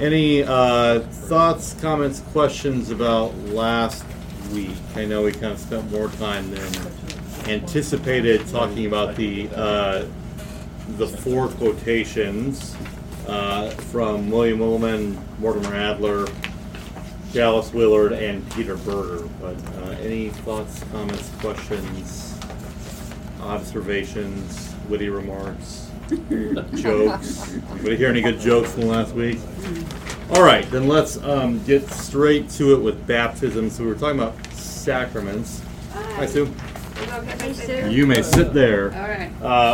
Any thoughts, comments, questions about last week? I know we kind of spent more time than anticipated talking about the four quotations from William Willman, Mortimer Adler, Dallas Willard, and Peter Berger. But any thoughts, comments, questions, observations, witty remarks, jokes? Anybody hear any good jokes from last week? All right, then let's get straight to it with baptism. So we were talking about sacraments. Hi, Sue. You may sit there. All right.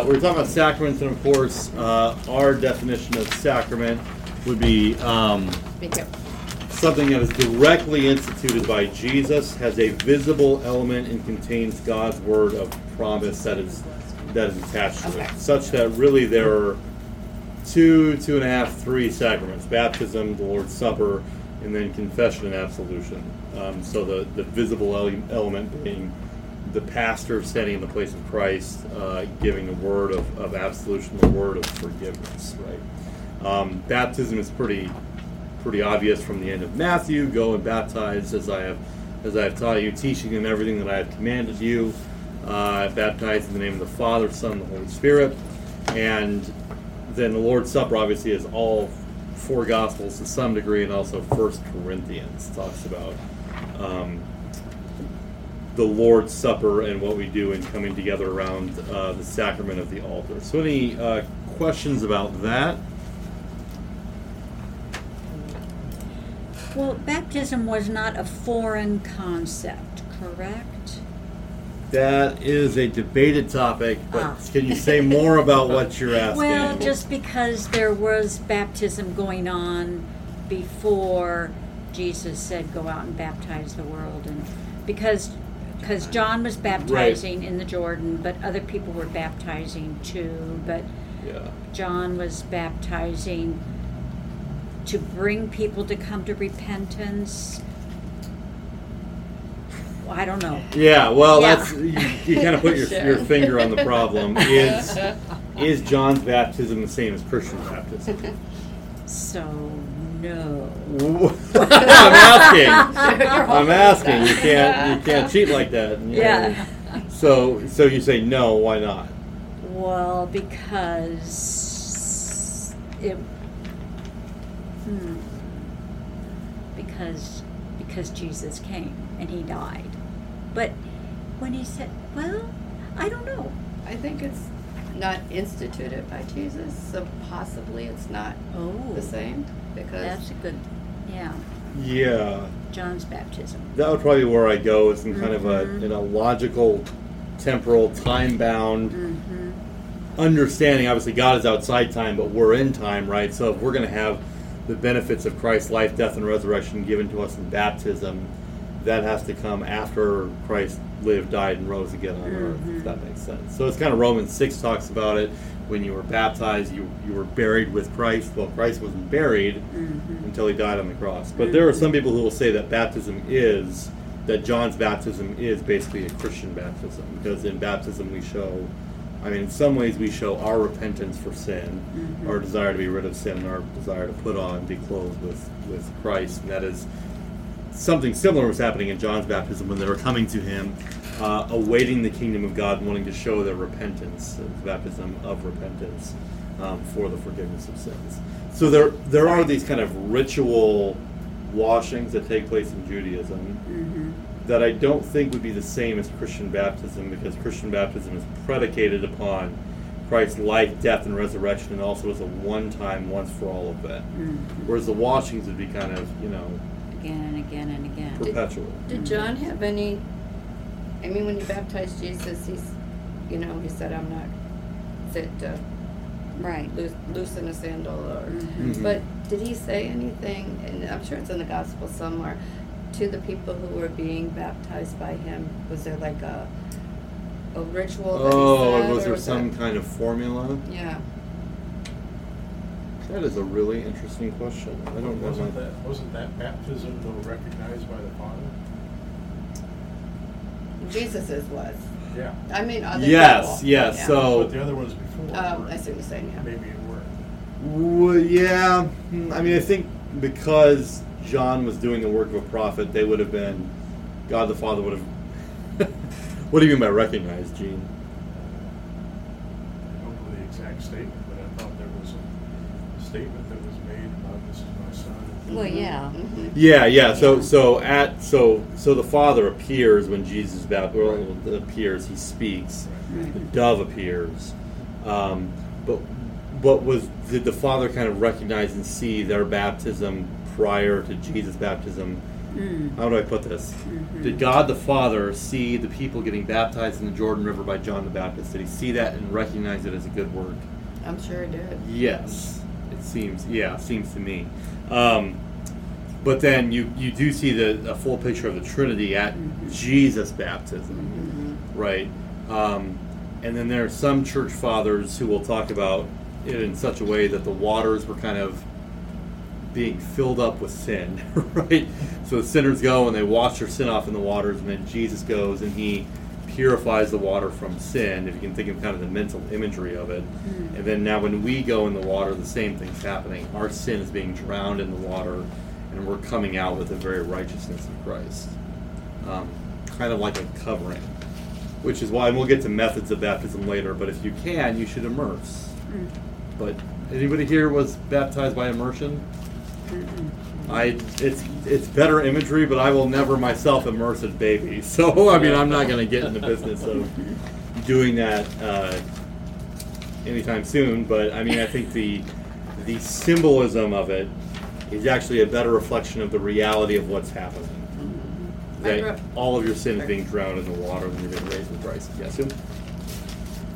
We're talking about sacraments, and of course, our definition of sacrament would be something that is directly instituted by Jesus, has a visible element, and contains God's word of promise that is attached to it, such that really there are two and a half, three sacraments: baptism, the Lord's Supper, and then confession and absolution. So the visible element being the pastor standing in the place of Christ, giving the word of absolution, the word of forgiveness, right? Baptism is pretty obvious from the end of Matthew: go and baptize as I have taught you, teaching them everything that I have commanded you. Baptize in the name of the Father, Son, and the Holy Spirit. And then the Lord's Supper obviously is all four Gospels to some degree, and also 1 Corinthians talks about the Lord's Supper and what we do in coming together around the sacrament of the altar. So any questions about that? Well, baptism was not a foreign concept, correct? That is a debated topic, but Can you say more about what you're asking? Well, just because there was baptism going on before Jesus said, go out and baptize the world, and because John was baptizing in the Jordan, but other people were baptizing too, but John was baptizing to bring people to come to repentance. I don't know. Yeah, well, that's you kind of put your your finger on the problem. Is John's baptism the same as Christian baptism? So, no. I'm asking. You can't cheat like that. Yeah. So you say no? Why not? Well, because because Jesus came and he died. But when he said, well, I don't know. I think it's not instituted by Jesus, so possibly it's not the same. Because that's a good, John's baptism. That would probably be where I go, is in kind of a logical, temporal, time-bound understanding. Obviously, God is outside time, but we're in time, right? So if we're going to have the benefits of Christ's life, death, and resurrection given to us in baptism, that has to come after Christ lived, died, and rose again on earth, if that makes sense. So it's kind of Romans 6 talks about it. When you were baptized, you were buried with Christ. Well, Christ wasn't buried until he died on the cross. But there are some people who will say that John's baptism is basically a Christian baptism, because in baptism in some ways we show our repentance for sin, our desire to be rid of sin, our desire to put on, be clothed with Christ. And that is something similar was happening in John's baptism when they were coming to him, awaiting the kingdom of God, wanting to show their repentance, the baptism of repentance, for the forgiveness of sins. So there are these kind of ritual washings that take place in Judaism that I don't think would be the same as Christian baptism, because Christian baptism is predicated upon Christ's life, death, and resurrection, and also is a one-time, once-for-all event. Whereas the washings would be kind of, again and again. Perpetual. Did John have any? I mean, when he baptized Jesus, he said, "I'm not fit to loosen a sandal." Or, but did he say anything? And I'm sure it's in the gospel somewhere. To the people who were being baptized by him, was there like a ritual? Was there some kind of formula? Yeah. That is a really interesting question. I don't know. Wasn't that baptism though recognized by the Father? Jesus's was. Yeah. I mean, other people. Yes. So. But the other ones before. I see what you're saying. Yeah. Maybe it were. Well, yeah, I mean, I think because John was doing the work of a prophet, they would have been, God the Father would have, what do you mean by recognized, Gene? I don't know the exact statement, but I thought there was a statement that was made about this is my son. Well, yeah. Mm-hmm. Yeah, so the Father appears when Jesus appears, he speaks, right. The dove appears, did the Father kind of recognize and see their baptism prior to Jesus' baptism? Mm. How do I put this? Mm-hmm. Did God the Father see the people getting baptized in the Jordan River by John the Baptist? Did he see that and recognize it as a good work? I'm sure he did. Yes. It seems to me. But then you do see the full picture of the Trinity at mm-hmm. Jesus' baptism, mm-hmm. right? And then there are some church fathers who will talk about it in such a way that the waters were kind of being filled up with sin, right? So the sinners go and they wash their sin off in the waters, and then Jesus goes and he purifies the water from sin, if you can think of kind of the mental imagery of it. Mm-hmm. And then now when we go in the water, the same thing's happening. Our sin is being drowned in the water, and we're coming out with the very righteousness of Christ. Kind of like a covering, which is why, and we'll get to methods of baptism later, but if you can, you should immerse. Mm-hmm. But anybody here was baptized by immersion? It's better imagery, but I will never myself immerse a baby. So I mean, I'm not going to get in the business of doing that anytime soon. But I mean, I think the symbolism of it is actually a better reflection of the reality of what's happening. That all of your sin is being drowned in the water when you're getting raised with Christ. Yes. Sue?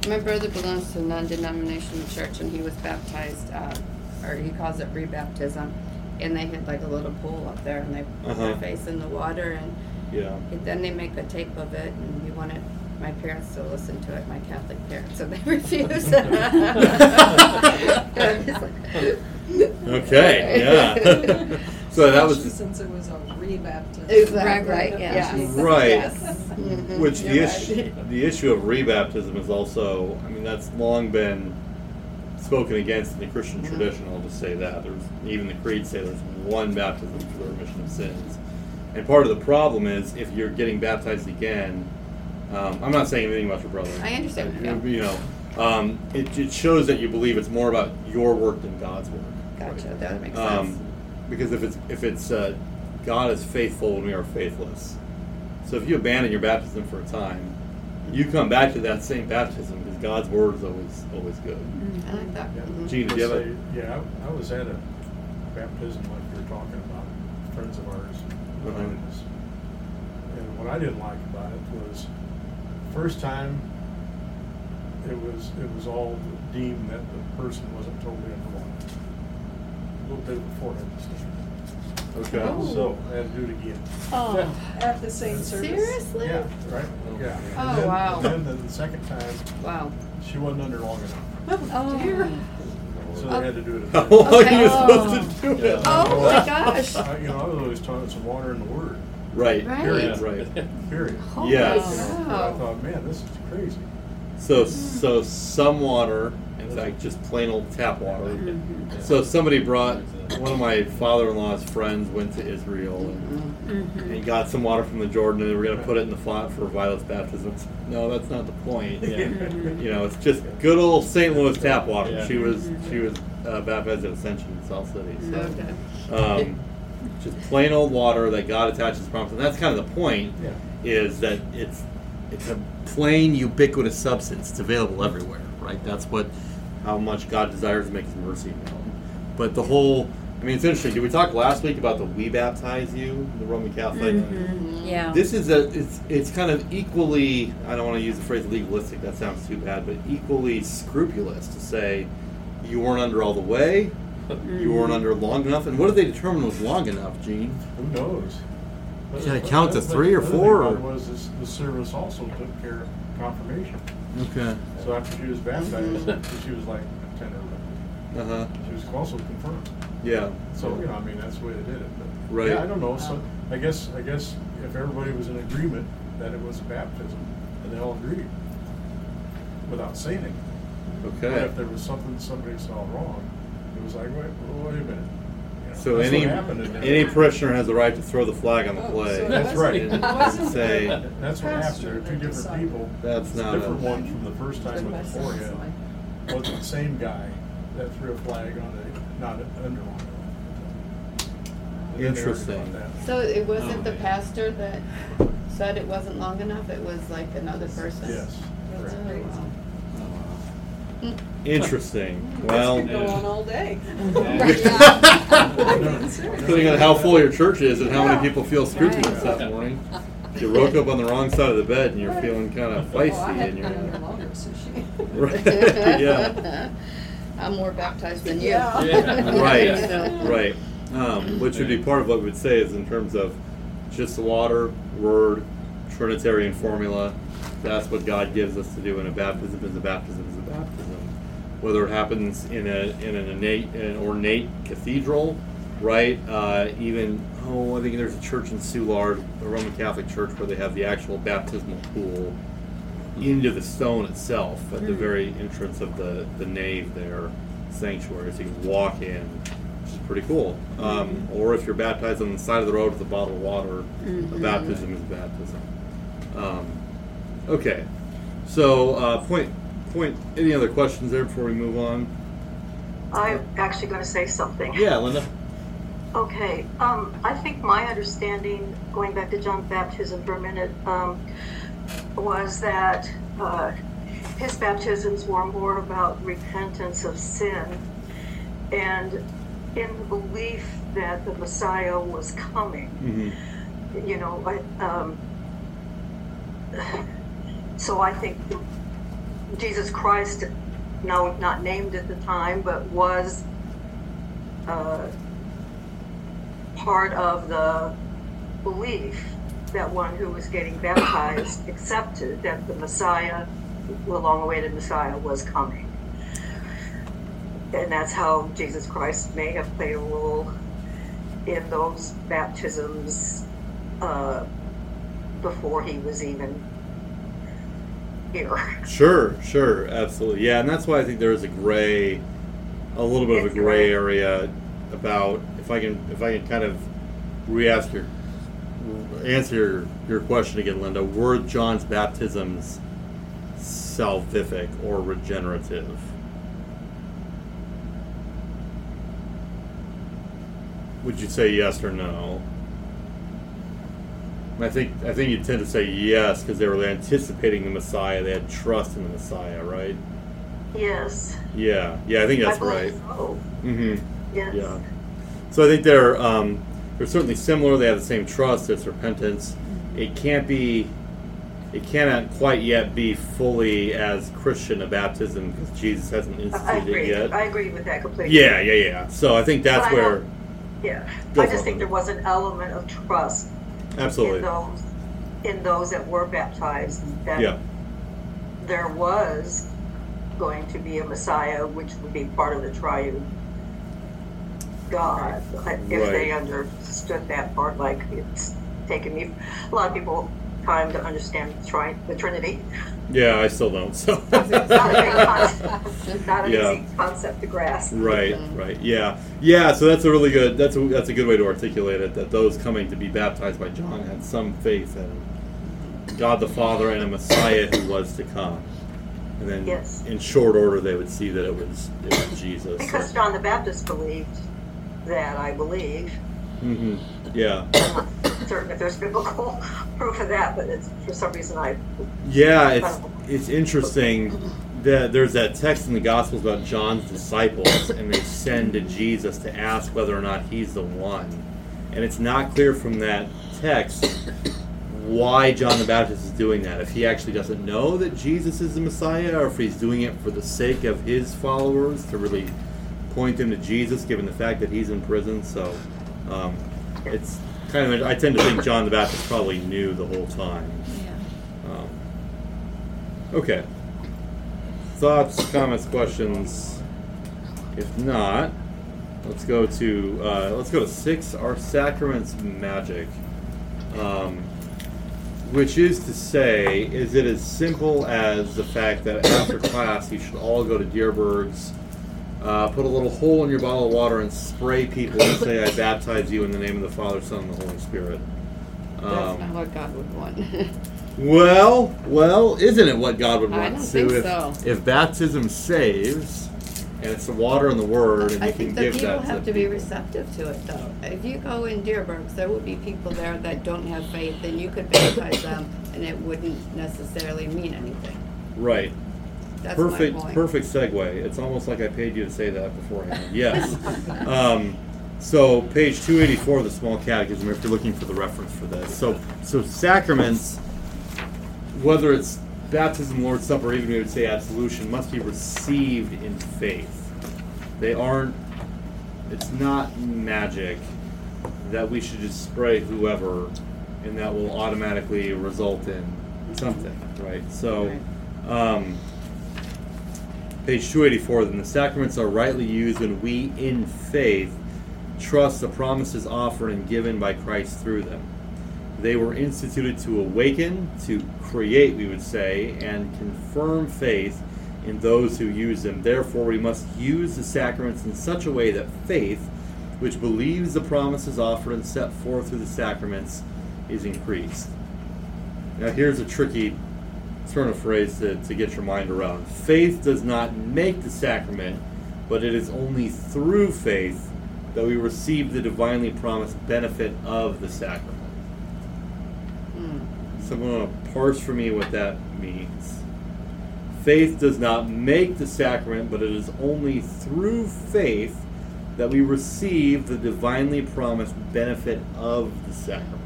My brother belongs to a non-denominational church, and he was baptized, or he calls it rebaptism, and they had like a little pool up there, and they put their face in the water, and then they make a tape of it, and he wanted my parents to listen to it, my Catholic parents, so they refused. Okay, yeah. So that was... Since it was a rebaptism. Exactly. Right, yeah. Yes. Right. Yes. Mm-hmm. Which the issue of rebaptism is also, I mean, that's long been spoken against in the Christian tradition, I'll just say that. There's, even the creeds say there's one baptism for the remission of sins. And part of the problem is if you're getting baptized again, I'm not saying anything about your brother. I understand. It shows that you believe it's more about your work than God's work. Gotcha, right? That makes sense. Because if it's God is faithful when we are faithless. So if you abandon your baptism for a time, you come back to that same baptism because God's word is always good. I like that. Gene, did you have I was at a baptism like you're talking about, friends of ours, and what I didn't like about it was first time it was all deemed that the person wasn't totally underwater. A little bit before that. Okay. Oh. So I had to do it again. Oh. At the same service. Seriously? Yeah. Right. Yeah. Oh, and then, wow. And then the second time. Wow. She wasn't under long enough. Oh dear. So I had to do it. How long are you supposed to do it? Oh my gosh. I was always taught it's water in the word. Right. Period. Right. Period. Oh, yes. Wow. I thought, man, this is crazy. So some water. In fact, just plain old tap water. Mm-hmm. So somebody brought, one of my father-in-law's friends went to Israel and got some water from the Jordan, and they were going to put it in the font for Violet's baptism. No, that's not the point. Yeah. It's just good old St. Louis tap water. Yeah. She was baptized at Ascension in South City. So, just plain old water that God attaches to promise. And that's kind of the point, is that it's a plain, ubiquitous substance. It's available everywhere, right? That's how much God desires to make His mercy known. But the whole, I mean, it's interesting. Did we talk last week about the "We baptize you," the Roman Catholic? Mm-hmm. Yeah. This is it's kind of equally, I don't want to use the phrase legalistic, that sounds too bad, but equally scrupulous to say you weren't under all the way, you weren't under long enough, and what did they determine was long enough, Gene? Who knows? You got to count to three or four. Or was the service also took care of confirmation? Okay. So after she was baptized, she was like 10 or 11. She was also confirmed. Yeah. So I mean, that's the way they did it. But right. Yeah, I don't know. So I guess if everybody was in agreement that it was a baptism, and they all agreed without saying anything. Okay. But if there was something somebody saw wrong, It was like, wait a minute. You know, so any parishioner has the right to throw the flag on the play. So that's right. And say that's what happened. There are two different people. That's not a different one from the first time with the forehead. Wasn't the same guy that threw a flag on a not underlined. Interesting. So it wasn't the pastor that said it wasn't long enough. It was like another person. Yes. That's crazy. Interesting. Well, this could go on all day. Depending on how full your church is and how many people feel scrupulous that morning. You woke up on the wrong side of the bed and you're feeling kind of feisty. Well, I had none longer, so she. Right. Yeah. I'm more baptized than you. Yeah. Right. Which would be part of what we would say is in terms of just the water, word, Trinitarian formula. That's what God gives us to do in a baptism. Is a baptism is a baptism. Whether it happens in an ornate cathedral, right? I think there's a church in Soulard, a Roman Catholic church, where they have the actual baptismal pool into the stone itself at the very entrance of the nave there, sanctuary. So you can walk in. Pretty cool. Or if you're baptized on the side of the road with a bottle of water, a baptism is a baptism. Okay. So, point. Any other questions there before we move on? I'm actually going to say something. Yeah, Linda. Okay. I think my understanding, going back to John's baptism for a minute, was that his baptisms were more about repentance of sin and in the belief that the Messiah was coming, so I think Jesus Christ, no, not named at the time, but was part of the belief that one who was getting baptized accepted that the Messiah, the long-awaited Messiah, was coming. And that's how Jesus Christ may have played a role in those baptisms before he was even here. Sure, absolutely. Yeah, and that's why I think there is a little bit of a gray area about if I can kind of answer your question again, Linda. Were John's baptisms salvific or regenerative? Would you say yes or no? I think you tend to say yes because they were anticipating the Messiah. They had trust in the Messiah, right? Yes. Yeah. I think that's right. So. Mm-hmm. Yes. Yeah. So I think they're certainly similar. They have the same trust. It's repentance. It cannot quite yet be fully as Christian a baptism because Jesus hasn't instituted it yet. I agree with that completely. Yeah. So I think that's where. Yeah, I just think there was an element of trust. Absolutely. In those that were baptized, that there was going to be a Messiah, which would be part of the triune God. If they understood that part, like it's taken me a lot of people time to understand the Trinity. Yeah, I still don't. So it's not a big concept. It's not an easy concept to grasp. Right. Yeah. So that's a really good. That's a good way to articulate it. That those coming to be baptized by John had some faith in God the Father and a Messiah who was to come. And then, in short order, they would see that it was Jesus. Because John the Baptist believed that, I believe. Mm-hmm. Yeah. Certain if there's biblical proof of that, but it's, for some reason I... Yeah, it's interesting that there's that text in the Gospels about John's disciples, and they send to Jesus to ask whether or not he's the one. And it's not clear from that text why John the Baptist is doing that. If he actually doesn't know that Jesus is the Messiah, or if he's doing it for the sake of his followers to really point them to Jesus, given the fact that he's in prison. So it's... I tend to think John the Baptist probably knew the whole time. Yeah. Okay. Thoughts, comments, questions? If not, let's go to 6. Are sacraments magic? Which is to say, is it as simple as the fact that after class you should all go to Deerberg's Put a little hole in your bottle of water and spray people and say, I baptize you in the name of the Father, Son, and the Holy Spirit. That's not what God would want. well, isn't it what God would want? I don't think so. If baptism saves, and it's the water and the Word, and I you can give that to the people. I think the people have to be receptive to it, though. If you go in Dearborn, there will be people there that don't have faith, and you could baptize them, and it wouldn't necessarily mean anything. Right. That's perfect segue. It's almost like I paid you to say that beforehand. Yes. So page 284 of the Small Catechism, if you're looking for the reference for this. So sacraments, whether it's baptism, Lord's Supper, even we would say absolution, must be received in faith. They aren't, it's not magic that we should just spray whoever and that will automatically result in something, right? So page 284, then the sacraments are rightly used when we, in faith, trust the promises offered and given by Christ through them. They were instituted to awaken, to create, we would say, and confirm faith in those who use them. Therefore, we must use the sacraments in such a way that faith, which believes the promises offered and set forth through the sacraments, is increased. Now, here's a tricky turn of phrase to get your mind around. Faith does not make the sacrament, but it is only through faith that we receive the divinely promised benefit of the sacrament. Someone want to parse for me what that means. Faith does not make the sacrament, but it is only through faith that we receive the divinely promised benefit of the sacrament.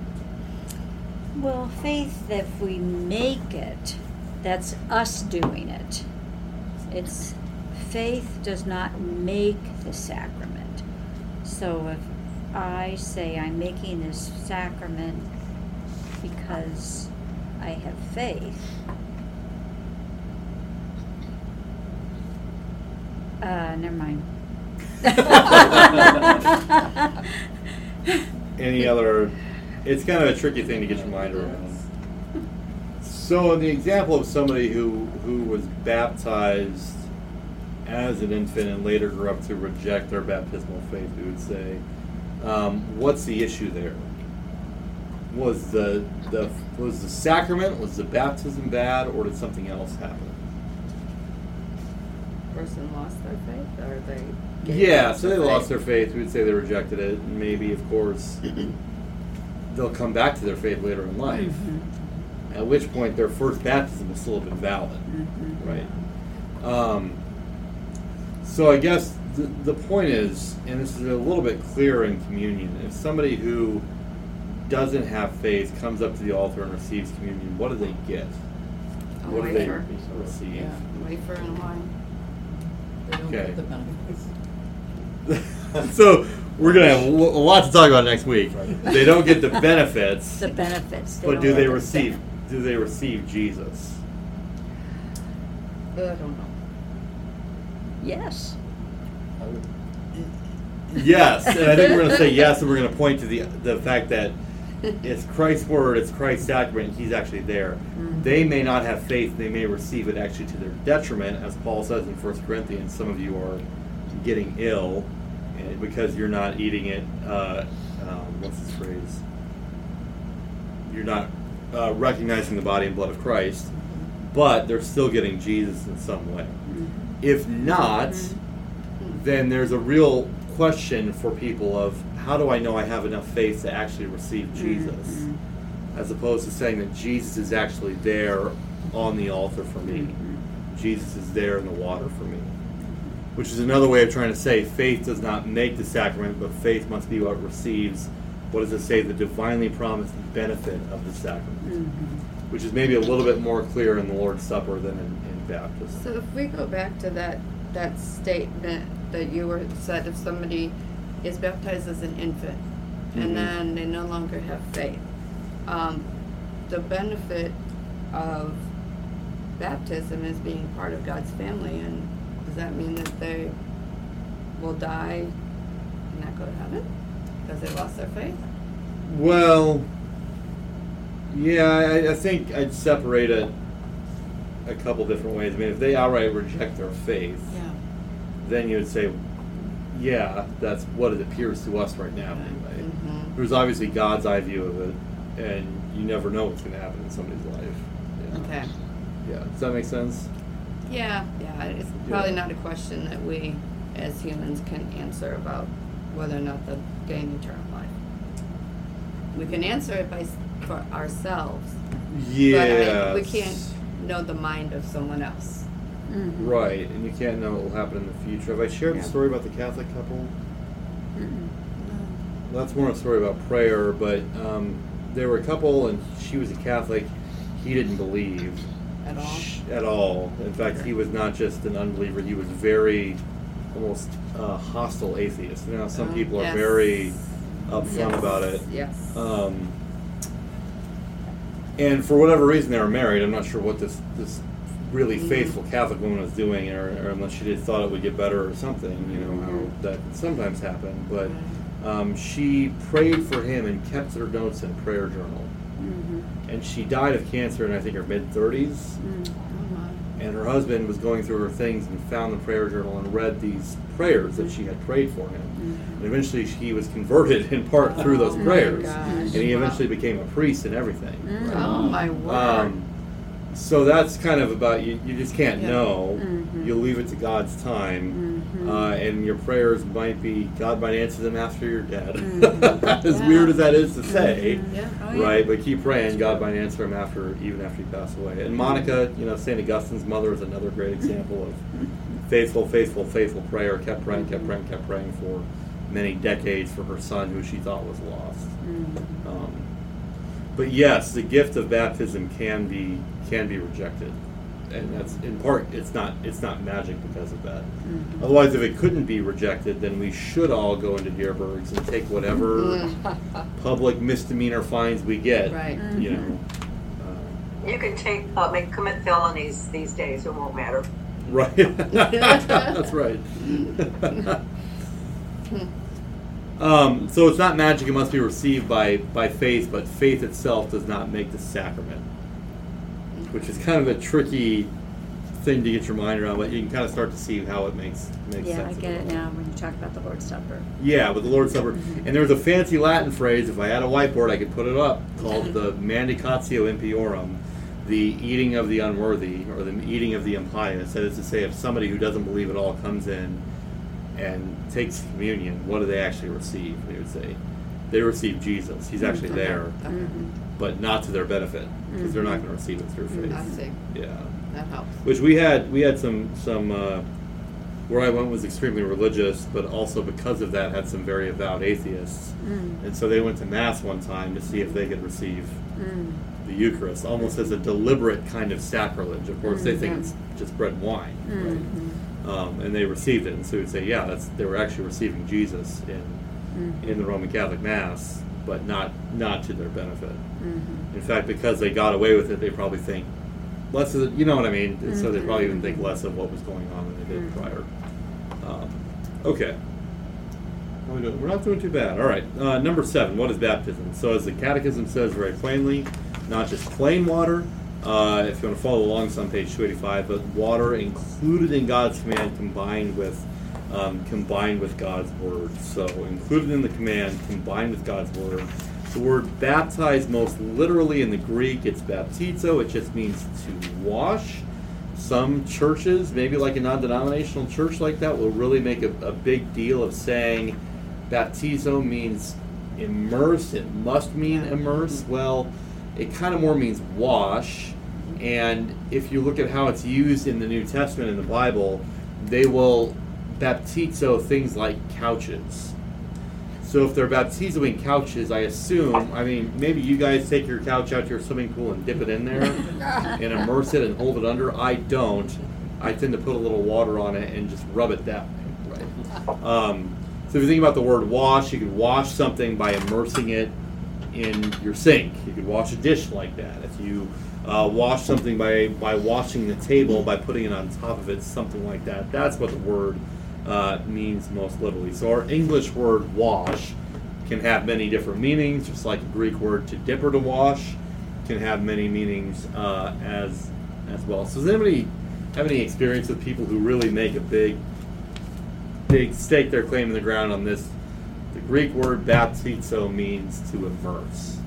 Well, faith, if we make it, that's us doing it. It's faith does not make the sacrament. So if I say I'm making this sacrament because I have faith, never mind. Any other? It's kind of a tricky thing to get your mind around. So in the example of somebody who was baptized as an infant and later grew up to reject their baptismal faith, we would say, what's the issue there? Was the sacrament, was the baptism bad, or did something else happen? The person lost their faith, or they... Yeah, so they lost their faith. We would say they rejected it. And maybe, of course, they'll come back to their faith later in life. Mm-hmm. At which point, their first baptism will still have been valid, right? So I guess the point is, and this is a little bit clearer in communion, if somebody who doesn't have faith comes up to the altar and receives communion, what do they get? What do they receive? Yeah, wafer and wine. They don't get the benefits. So we're going to have a lot to talk about next week. Right. They don't get the benefits. The benefits. But do they receive? Do they receive Jesus? I don't know. Yes. Yes, and I think we're going to say yes, and we're going to point to the fact that it's Christ's word, it's Christ's sacrament, and he's actually there. Mm-hmm. They may not have faith, they may receive it actually to their detriment, as Paul says in 1 Corinthians, some of you are getting ill because you're not eating it, what's his phrase? You're not recognizing the body and blood of Christ, but they're still getting Jesus in some way. Mm-hmm. If not, then there's a real question for people of, how do I know I have enough faith to actually receive Jesus, as opposed to saying that Jesus is actually there on the altar for me. Jesus is there in the water for me, which is another way of trying to say faith does not make the sacrament, but faith must be what receives, what does it say, the divinely promised benefit of the sacrament, which is maybe a little bit more clear in the Lord's Supper than in baptism. So if we go back to that statement that you were said, if somebody is baptized as an infant and then they no longer have faith, the benefit of baptism is being part of God's family, and does that mean that they will die and not go to heaven because they lost their faith? Well, yeah, I think I'd separate it a couple different ways. I mean, if they outright reject their faith, then you would say, yeah, that's what it appears to us right now anyway. Mm-hmm. It was obviously God's eye view of it, and you never know what's going to happen in somebody's life. Yeah. Okay. Yeah. Does that make sense? Yeah. Yeah. It's probably not a question that we as humans can answer about whether or not they'll gain eternal life. We can answer it by for ourselves. Yeah. But we can't know the mind of someone else. Mm-hmm. Right, and you can't know what will happen in the future. Have I shared the story about the Catholic couple? Mm-mm. No. That's more of a story about prayer, but they were a couple, and she was a Catholic. He didn't believe. At all? At all. In fact, he was not just an unbeliever. He was very, almost hostile atheist. Now, some people are very upfront about it. Yes. And for whatever reason, they were married. I'm not sure what this really faithful Catholic woman was doing, or unless she thought it would get better or something, you know, how that sometimes happened. But she prayed for him and kept her notes in a prayer journal. Mm-hmm. And she died of cancer in, I think, her mid-30s. Mm-hmm. And her husband was going through her things and found the prayer journal and read these prayers that she had prayed for him. Mm-hmm. And eventually he was converted in part through those prayers. And he eventually became a priest and everything. Mm-hmm. Right? Oh, my word. So that's kind of about, you just can't know. Mm-hmm. You leave it to God's time. Mm-hmm. And your prayers might be, God might answer them after you're dead. Mm-hmm. As weird as that is to say, right? But keep praying, God might answer them even after you pass away. And Monica, you know, St. Augustine's mother is another great example of faithful prayer, kept praying for many decades for her son who she thought was lost. Mm-hmm. But yes, the gift of baptism can be rejected, and that's in part it's not magic because of that. Mm-hmm. Otherwise, if it couldn't be rejected, then we should all go into Deerbergs and take whatever public misdemeanor fines we get. Right. You know, you can commit felonies these days; it won't matter. Right. That's right. So it's not magic, it must be received by faith, but faith itself does not make the sacrament, which is kind of a tricky thing to get your mind around, but you can kind of start to see how it makes sense. Yeah, I get it now when you talk about the Lord's Supper. Yeah, with the Lord's Supper. Mm-hmm. And there's a fancy Latin phrase, if I had a whiteboard I could put it up, called the Mendicatio Impiorum, the eating of the unworthy, or the eating of the impious. That is to say, if somebody who doesn't believe at all comes in and takes communion, what do they actually receive? They would say they receive Jesus. He's actually there, but not to their benefit, because they're not going to receive it through faith. I see. Yeah, that helps. Which we had some where I went was extremely religious, but also because of that had some very avowed atheists, and so they went to Mass one time to see if they could receive the Eucharist, almost as a deliberate kind of sacrilege. Of course, they think it's just bread and wine. Right? And they received it, and so we would say, yeah, they were actually receiving Jesus in the Roman Catholic Mass, but not to their benefit. Mm-hmm. In fact, because they got away with it, they probably think less of it, you know what I mean? And so they probably even think less of what was going on than they did prior. Okay. We're not doing too bad. All right. Number 7, what is baptism? So as the Catechism says very plainly, not just plain water. If you want to follow along, it's on page 285. But water included in God's command, combined with God's word. So included in the command, combined with God's word. The word baptize, most literally in the Greek, it's baptizo. It just means to wash. Some churches, maybe like a non-denominational church like that, will really make a big deal of saying baptizo means immerse. It must mean immerse. Well, it kind of more means wash, and if you look at how it's used in the New Testament in the Bible, they will baptizo things like couches. So if they're baptizoing couches, I mean, maybe you guys take your couch out to your swimming pool and dip it in there and immerse it and hold it under. I don't. I tend to put a little water on it and just rub it that way. Right? So if you think about the word wash, you can wash something by immersing it in your sink. You could wash a dish like that. If you wash something by washing the table, by putting it on top of it, something like that. That's what the word means most literally. So our English word wash can have many different meanings, just like the Greek word to dip or to wash can have many meanings as well. So does anybody have any experience with people who really make a big they stake their claim in the ground on this. The Greek word baptizo means to immerse.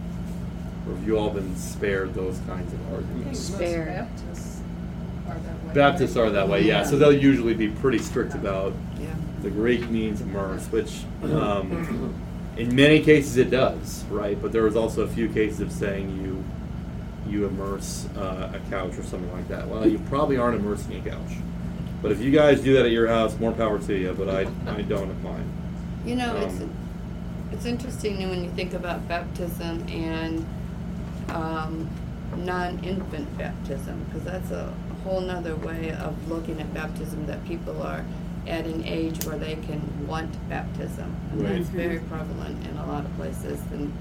Or have you all been spared those kinds of arguments? Spared. Baptists are that way. Baptists are that way, yeah. So they'll usually be pretty strict about the Greek means immerse, which in many cases it does, right? But there was also a few cases of saying you immerse a couch or something like that. Well, you probably aren't immersing a couch. But if you guys do that at your house, more power to you, but I don't at mine. You know, it's interesting when you think about baptism and non-infant baptism, because that's a whole nother way of looking at baptism, that people are at an age where they can want baptism. And that's very prevalent in a lot of places. And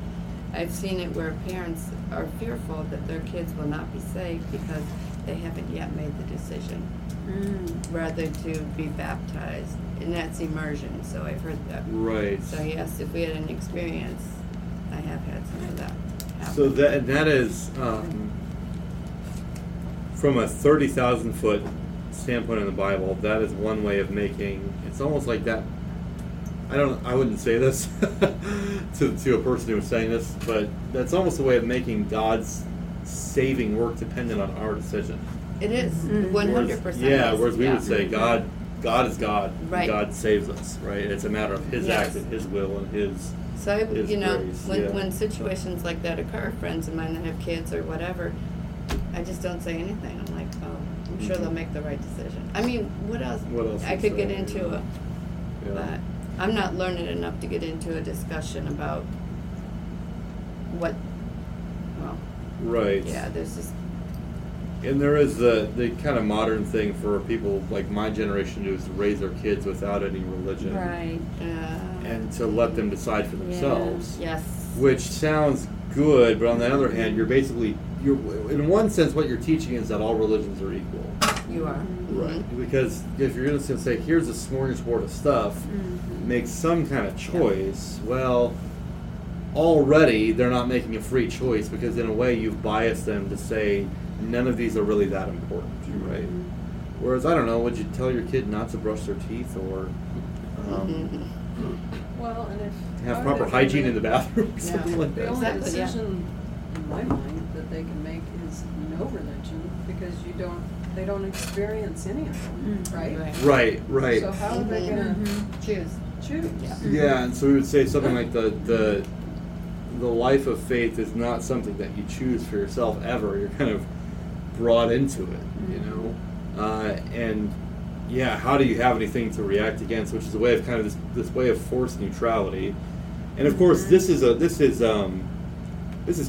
I've seen it where parents are fearful that their kids will not be saved because they haven't yet made the decision rather to be baptized. And that's immersion, so I've heard that. Right. So yes, if we had an experience, I have had some of that happen. So that is, from a 30,000 foot standpoint in the Bible, that is one way of making, it's almost like that, I wouldn't say this to a person who was saying this, but that's almost a way of making God's saving work dependent on our decision. It is, 100%. Whereas we would say God is God. Right. God saves us, right? It's a matter of His act and His will and His grace. When situations like that occur, friends of mine that have kids or whatever, I just don't say anything. I'm like, oh, I'm sure they'll make the right decision. I mean, what else I could get into but I'm not learned enough to get into a discussion about there's just... And there is the kind of modern thing for people like my generation to do is to raise their kids without any religion. Right. And to let them decide for themselves. Yes. Which sounds good, but on the other hand, you're in one sense what you're teaching is that all religions are equal. You are. Right. Mm-hmm. Because if you're going to say, here's a smorgasbord of stuff, make some kind of choice, already they're not making a free choice because in a way you've biased them to say, none of these are really that important, right? Mm-hmm. Whereas, I don't know, would you tell your kid not to brush their teeth or have proper hygiene in the bathroom or something like that? The only decision in my mind that they can make is no religion because they don't experience any of them, right? Right. So how are they going to choose? Yeah, and so we would say something like the life of faith is not something that you choose for yourself ever. You're kind of brought into it, you know? How do you have anything to react against, which is a way of kind of this way of forced neutrality. And of course, this is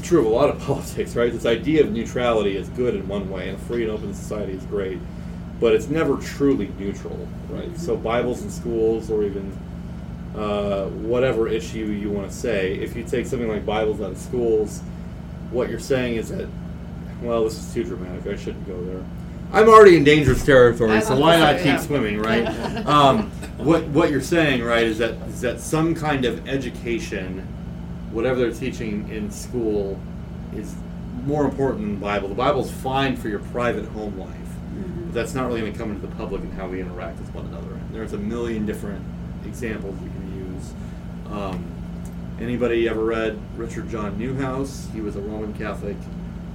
true of a lot of politics, right? This idea of neutrality is good in one way, and a free and open society is great, but it's never truly neutral, right? Mm-hmm. So Bibles in schools or even whatever issue you want to say, if you take something like Bibles out of schools, what you're saying is that, well, this is too dramatic, I shouldn't go there. I'm already in dangerous territory, so why not keep swimming, right? What you're saying, right, is that some kind of education, whatever they're teaching in school, is more important than the Bible. The Bible's fine for your private home life, but that's not really going to come into the public and how we interact with one another. And there's a million different examples we can use. Anybody ever read Richard John Neuhaus? He was a Roman Catholic.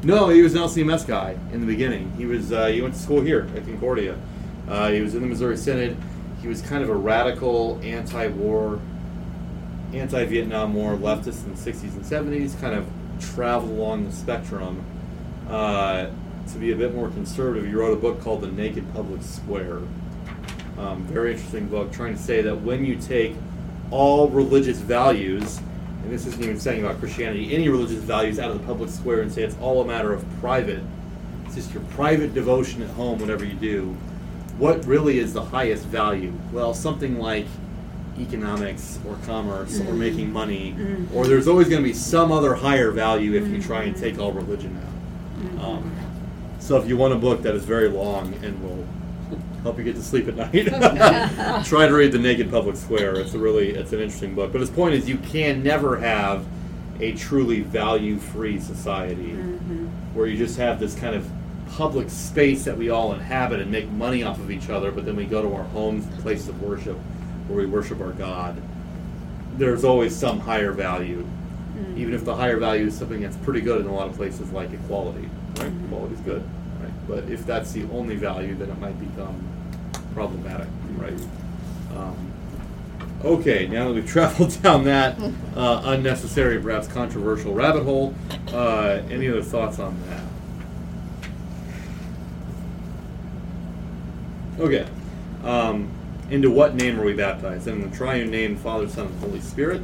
No, he was an LCMS guy in the beginning. He was he went to school here at Concordia. He was in the Missouri Synod. He was kind of a radical anti-war, anti-Vietnam War leftist in the 60s and 70s, kind of traveled along the spectrum to be a bit more conservative. He wrote a book called The Naked Public Square. Very interesting book, trying to say that when you take all religious values, and this isn't even saying about Christianity, any religious values out of the public square and say it's all a matter of private, it's just your private devotion at home, whatever you do, what really is the highest value? Well, something like economics or commerce or making money, or there's always going to be some other higher value if you try and take all religion out. So if you want a book that is very long and will help you get to sleep at night. Try to read The Naked Public Square. It's an interesting book. But his point is you can never have a truly value-free society where you just have this kind of public space that we all inhabit and make money off of each other, but then we go to our homes and places of worship where we worship our God, there's always some higher value, mm-hmm. even if the higher value is something that's pretty good in a lot of places, like equality. Right? Mm-hmm. Equality is good, right? But if that's the only value, then it might become problematic, right? Okay, now that we've traveled down that unnecessary, perhaps controversial rabbit hole, any other thoughts on that? Okay, into what name are we baptized? In the triune name, Father, Son, and Holy Spirit.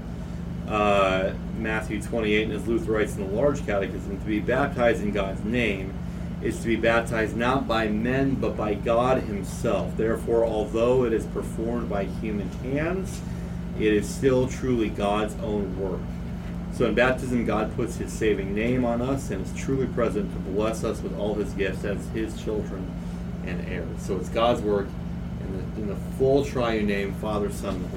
Matthew 28, and as Luther writes in the Large Catechism, to be baptized in God's name is to be baptized not by men, but by God himself. Therefore, although it is performed by human hands, it is still truly God's own work. So in baptism, God puts his saving name on us and is truly present to bless us with all his gifts as his children and heirs. So it's God's work in the full triune name, Father, Son, and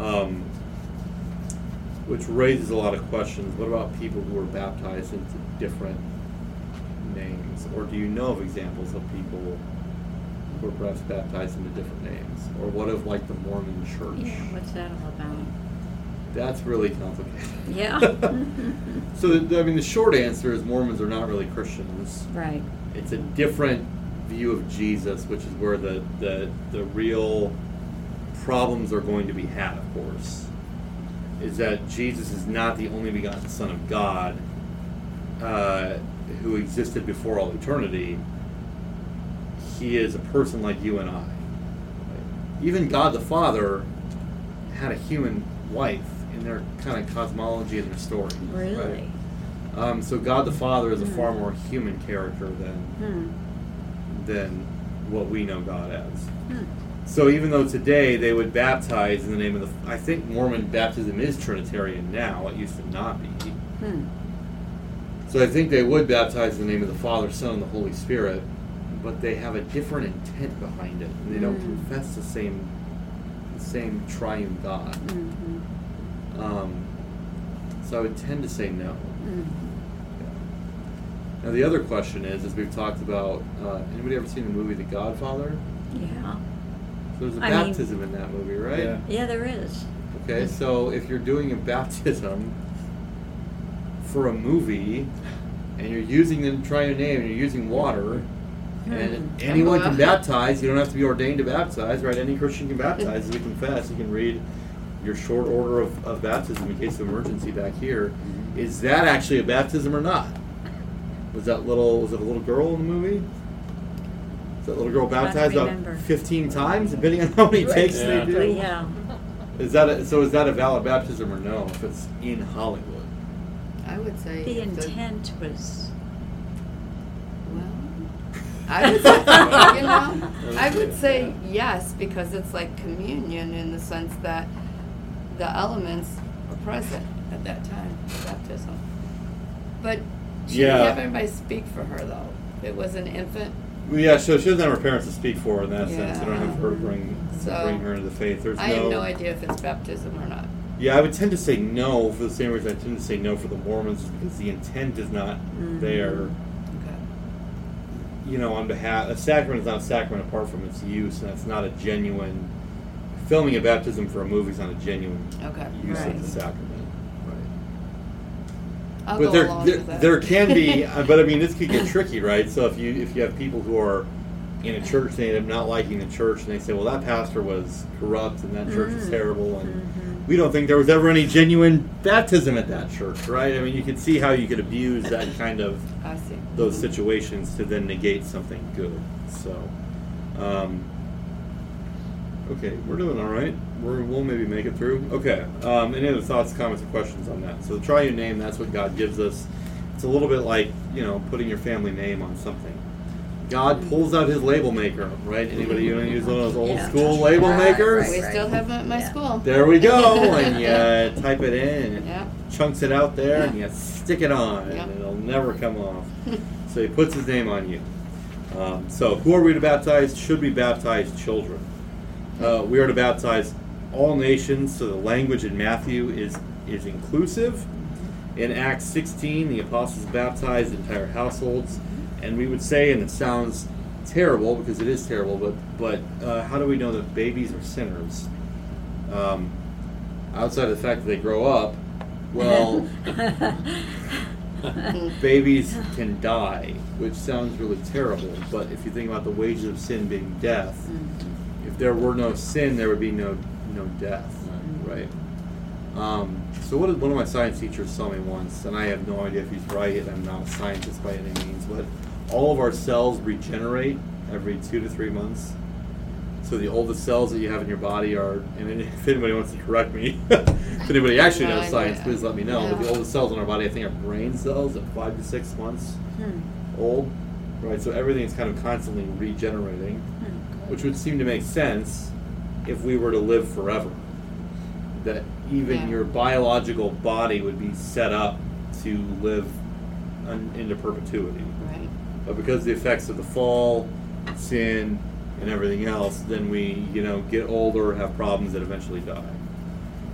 Holy Spirit. Which raises a lot of questions. What about people who are baptized into different names, or do you know of examples of people who are perhaps baptized into different names? Or what of, like, the Mormon Church? Yeah, what's that all about? That's really complicated. Yeah. So, I mean, the short answer is Mormons are not really Christians. Right. It's a different view of Jesus, which is where the real problems are going to be had, of course, is that Jesus is not the only begotten Son of God, who existed before all eternity. He is a person like you and I. Even God the Father had a human wife in their kind of cosmology and their story. Really? Right? So God the Father is a far more human character than what we know God as. So even though today they would baptize in the name of the... I think Mormon baptism is Trinitarian now. It used to not be. So I think they would baptize in the name of the Father, Son, and the Holy Spirit, but they have a different intent behind it. And they don't confess the same triune God. Mm-hmm. So I would tend to say no. Yeah. Now the other question is, as we've talked about, anybody ever seen the movie The Godfather? Yeah. So there's a baptism in that movie, right? Yeah, there is. Okay, so if you're doing a baptism for a movie, and you're using the triune name, and you're using water, and anyone can baptize. You don't have to be ordained to baptize, right? Any Christian can baptize. As we confess, you can read your short order of baptism in case of emergency back here. Is that actually a baptism or not? Was it a little girl in the movie? Was that little girl baptized about 15 times, depending on how many takes they do? Yeah. Is that a valid baptism or no? If it's in Hollywood. I would say the intent was I would say yes, because it's like communion in the sense that the elements were present at that time for baptism. But she didn't have anybody speak for her, though. It was an infant. Well, yeah, so she doesn't have her parents to speak for her in that sense. They don't have her bring her into the faith. I have no idea if it's baptism or not. Yeah, I would tend to say no for the same reason I tend to say no for the Mormons, because the intent is not there. Okay. You know, on behalf... A sacrament is not a sacrament apart from its use, and that's not a genuine... Filming a baptism for a movie is not a genuine use of the sacrament. Right. I'll there can be... But, I mean, this could get tricky, right? So if you have people who are in a church and they end up not liking the church, and they say, well, that pastor was corrupt, and that church is terrible, and... We don't think there was ever any genuine baptism at that church, right? I mean, you could see how you could abuse that kind of those situations to then negate something good. So, okay, we're doing all right. We'll maybe make it through. Okay, any other thoughts, comments, or questions on that? So the triune name, that's what God gives us. It's a little bit like, putting your family name on something. God pulls out his label maker, right? Anybody use one of those old school label makers? Right. We still have them at my school. There we go. And you type it in, and chunks it out there, and you stick it on, and it'll never come off. So he puts his name on you. So who are we to baptize? Should we baptize children? We are to baptize all nations, so the language in Matthew is inclusive. In Acts 16, the apostles baptized entire households. And we would say, and it sounds terrible, because it is terrible, but how do we know that babies are sinners? Outside of the fact that they grow up, well, babies can die, which sounds really terrible, but if you think about the wages of sin being death, mm-hmm. if there were no sin, there would be no death, mm-hmm. right? So what did one of my science teachers tell me once, and I have no idea if he's right, and I'm not a scientist by any means, but all of our cells regenerate every 2 to 3 months. So the oldest cells that you have in your body are, and if anybody wants to correct me, if anybody actually knows science, please let me know. Yeah. But the oldest cells in our body, I think, are brain cells at 5 to 6 months old. Right, so everything's kind of constantly regenerating, which would seem to make sense if we were to live forever. That even your biological body would be set up to live into perpetuity. Right. But because the effects of the fall, sin, and everything else, then we, get older, have problems that eventually die.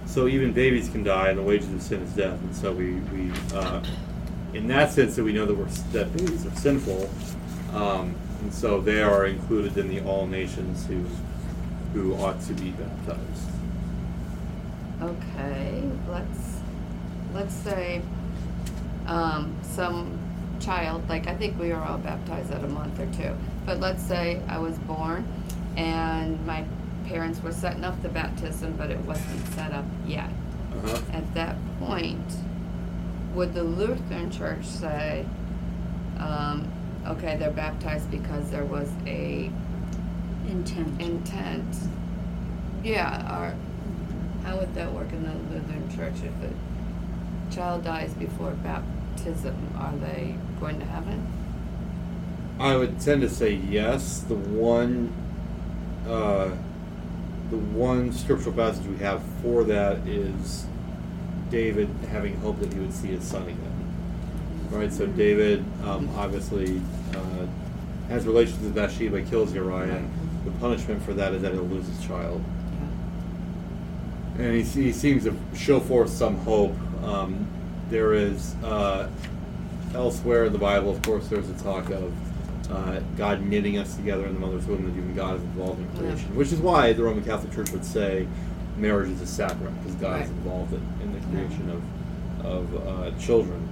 So even babies can die, and the wages of sin is death. And so we in that sense, that we know that that babies are sinful, and so they are included in the all nations who ought to be baptized. Okay, let's say some child, like I think we were all baptized at a month or two. But let's say I was born and my parents were setting up the baptism, but it wasn't set up yet. Uh-huh. At that point, would the Lutheran Church say, okay, they're baptized because there was a intent? Yeah, or how would that work in the Lutheran Church? If a child dies before baptism, are they going to heaven? I would tend to say yes. The one scriptural passage we have for that is David having hope that he would see his son again. Right. So David obviously has relations with Bathsheba, kills Uriah. The punishment for that is that he'll lose his child. And he seems to show forth some hope. There is elsewhere in the Bible, of course, there's a talk of God knitting us together in the mother's womb, that even God is involved in creation, which is why the Roman Catholic Church would say marriage is a sacrament, because God is involved in the creation of children.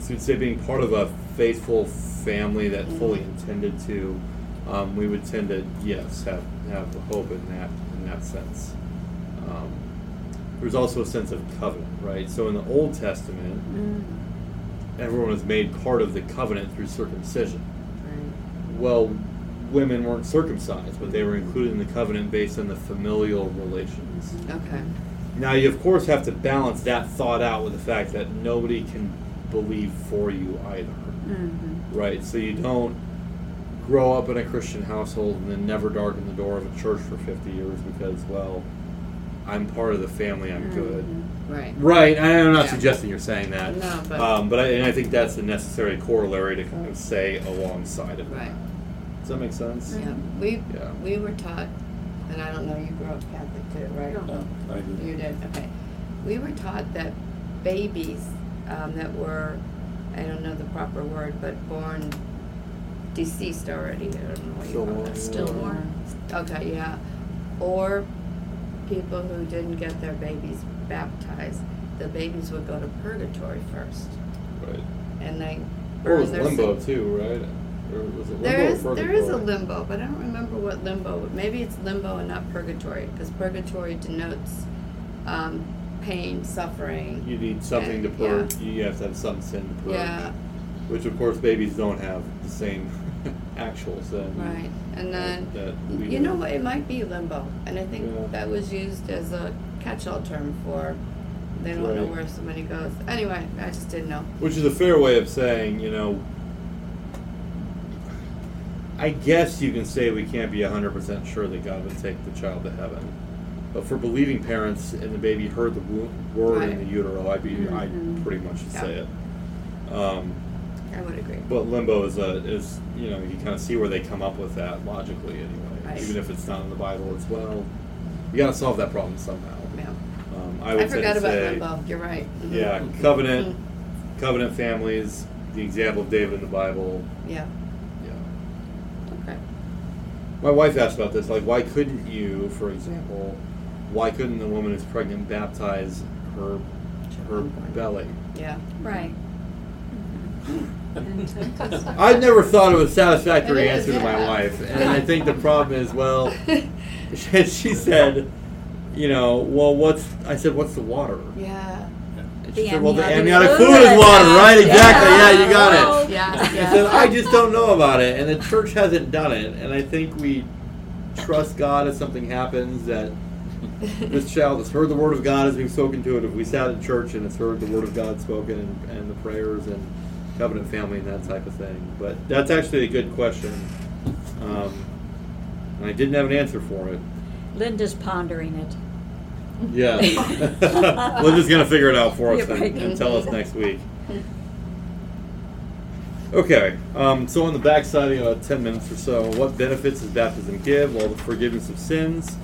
So you'd say being part of a faithful family that fully intended to, we would tend to, yes, have hope in that sense. There's also a sense of covenant, right? So in the Old Testament, everyone was made part of the covenant through circumcision. Well, women weren't circumcised, but they were included in the covenant based on the familial relations. Okay. Now, you, of course, have to balance that thought out with the fact that nobody can believe for you either. Mm-hmm. Right? So you don't grow up in a Christian household and then never darken the door of a church for 50 years because, well, I'm part of the family, I'm good. Right. Right, I'm not suggesting you're saying that. No, but I think that's the necessary corollary to kind of say alongside of it. Right. Does that make sense? Yeah. We were taught, and I don't know, you grew up Catholic too, right? No. I did. You did, okay. We were taught that babies that were, I don't know the proper word, but born deceased already, I don't know what you call that. Stillborn. Okay, yeah. Or people who didn't get their babies baptized, the babies would go to purgatory first. Right. And they burn their sin. Or was limbo too, right? Or was it limbo there is a limbo, but I don't remember what limbo. Maybe it's limbo and not purgatory, because purgatory denotes pain, suffering. You need something to purge. Yeah. You have to have some sin to purge. Yeah. Which, of course, babies don't have the same actual sin. Right. And then, what, it might be limbo. And I think that was used as a catch-all term for they don't know where somebody goes. Anyway, I just didn't know. Which is a fair way of saying, I guess you can say we can't be 100% sure that God would take the child to heaven. But for believing parents and the baby heard the word in the utero, I'd pretty much say it. I would agree. But limbo is you kind of see where they come up with that logically anyway. Right. Even if it's not in the Bible, it's you got to solve that problem somehow. Yeah. I forgot about limbo. You're right. Mm-hmm. Yeah, covenant families, the example of David in the Bible. Yeah. Yeah. Okay. My wife asked about this, like, why couldn't you, for example, why couldn't the woman who's pregnant baptize her belly? Yeah. Right. I've never thought of a satisfactory answer to my wife, and I think the problem is, well, she said, you know, well, what's the water? Yeah. And she said, well, the amniotic fluid is water, right? Exactly. Yeah, you got it. Yeah. I said, I just don't know about it, and the church hasn't done it, and I think we trust God if something happens that this child has heard the word of God as being spoken to it. If we sat in church and it's heard the word of God spoken and the prayers and covenant family and that type of thing. But that's actually a good question. And I didn't have an answer for it. Linda's pondering it. Yeah. Linda's going to figure it out for us and tell us next week. Okay. So on the back side, we have about 10 minutes or so. What benefits does baptism give? Well, the forgiveness of sins,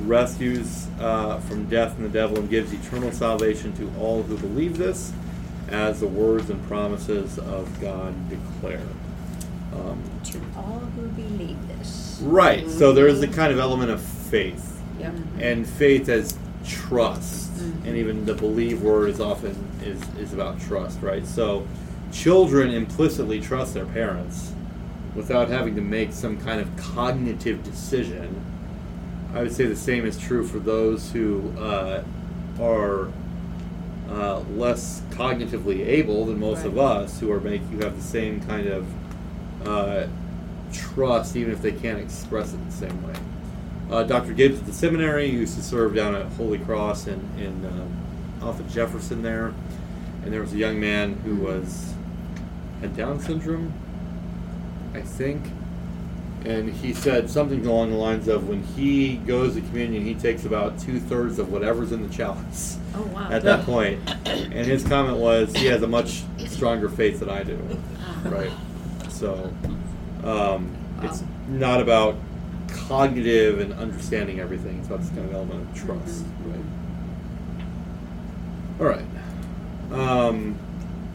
rescues from death and the devil, and gives eternal salvation to all who believe this, as the words and promises of God declare. To all who believe this. Right. Mm-hmm. So there is a kind of element of faith. Yep. And faith as trust. Mm-hmm. And even the believe word is often is about trust, right? So children implicitly trust their parents without having to make some kind of cognitive decision. I would say the same is true for those who are... less cognitively able than most of us, who are who have the same kind of trust, even if they can't express it the same way. Dr. Gibbs at the seminary, who used to serve down at Holy Cross in off of Jefferson there, and there was a young man who had Down syndrome, I think, and he said something along the lines of, when he goes to communion, he takes about 2/3 of whatever's in the chalice. Oh, wow. At that point. And his comment was, he has a much stronger faith than I do. Right? So, it's not about cognitive and understanding everything. It's about this kind of element of trust. Mm-hmm. Right? All right.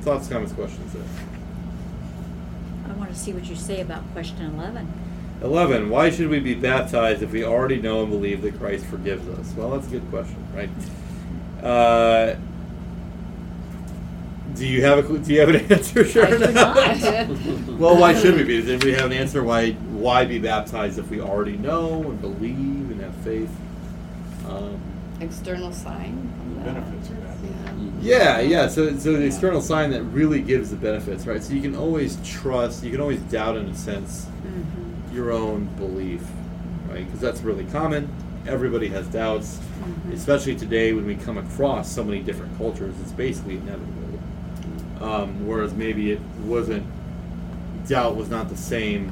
Thoughts, comments, questions there? I want to see what you say about question 11. 11. Why should we be baptized if we already know and believe that Christ forgives us? Well, that's a good question, right? Do you have an answer, Sharon? Well, why should we be? Does anybody have an answer? Why be baptized if we already know and believe and have faith? External sign. Benefits of baptism. Yeah. So the external sign that really gives the benefits, right? So you can always trust. You can always doubt, in a sense. Mm-hmm. Your own belief, right? Because that's really common. Everybody has doubts, especially today when we come across so many different cultures. It's basically inevitable. Whereas maybe doubt was not the same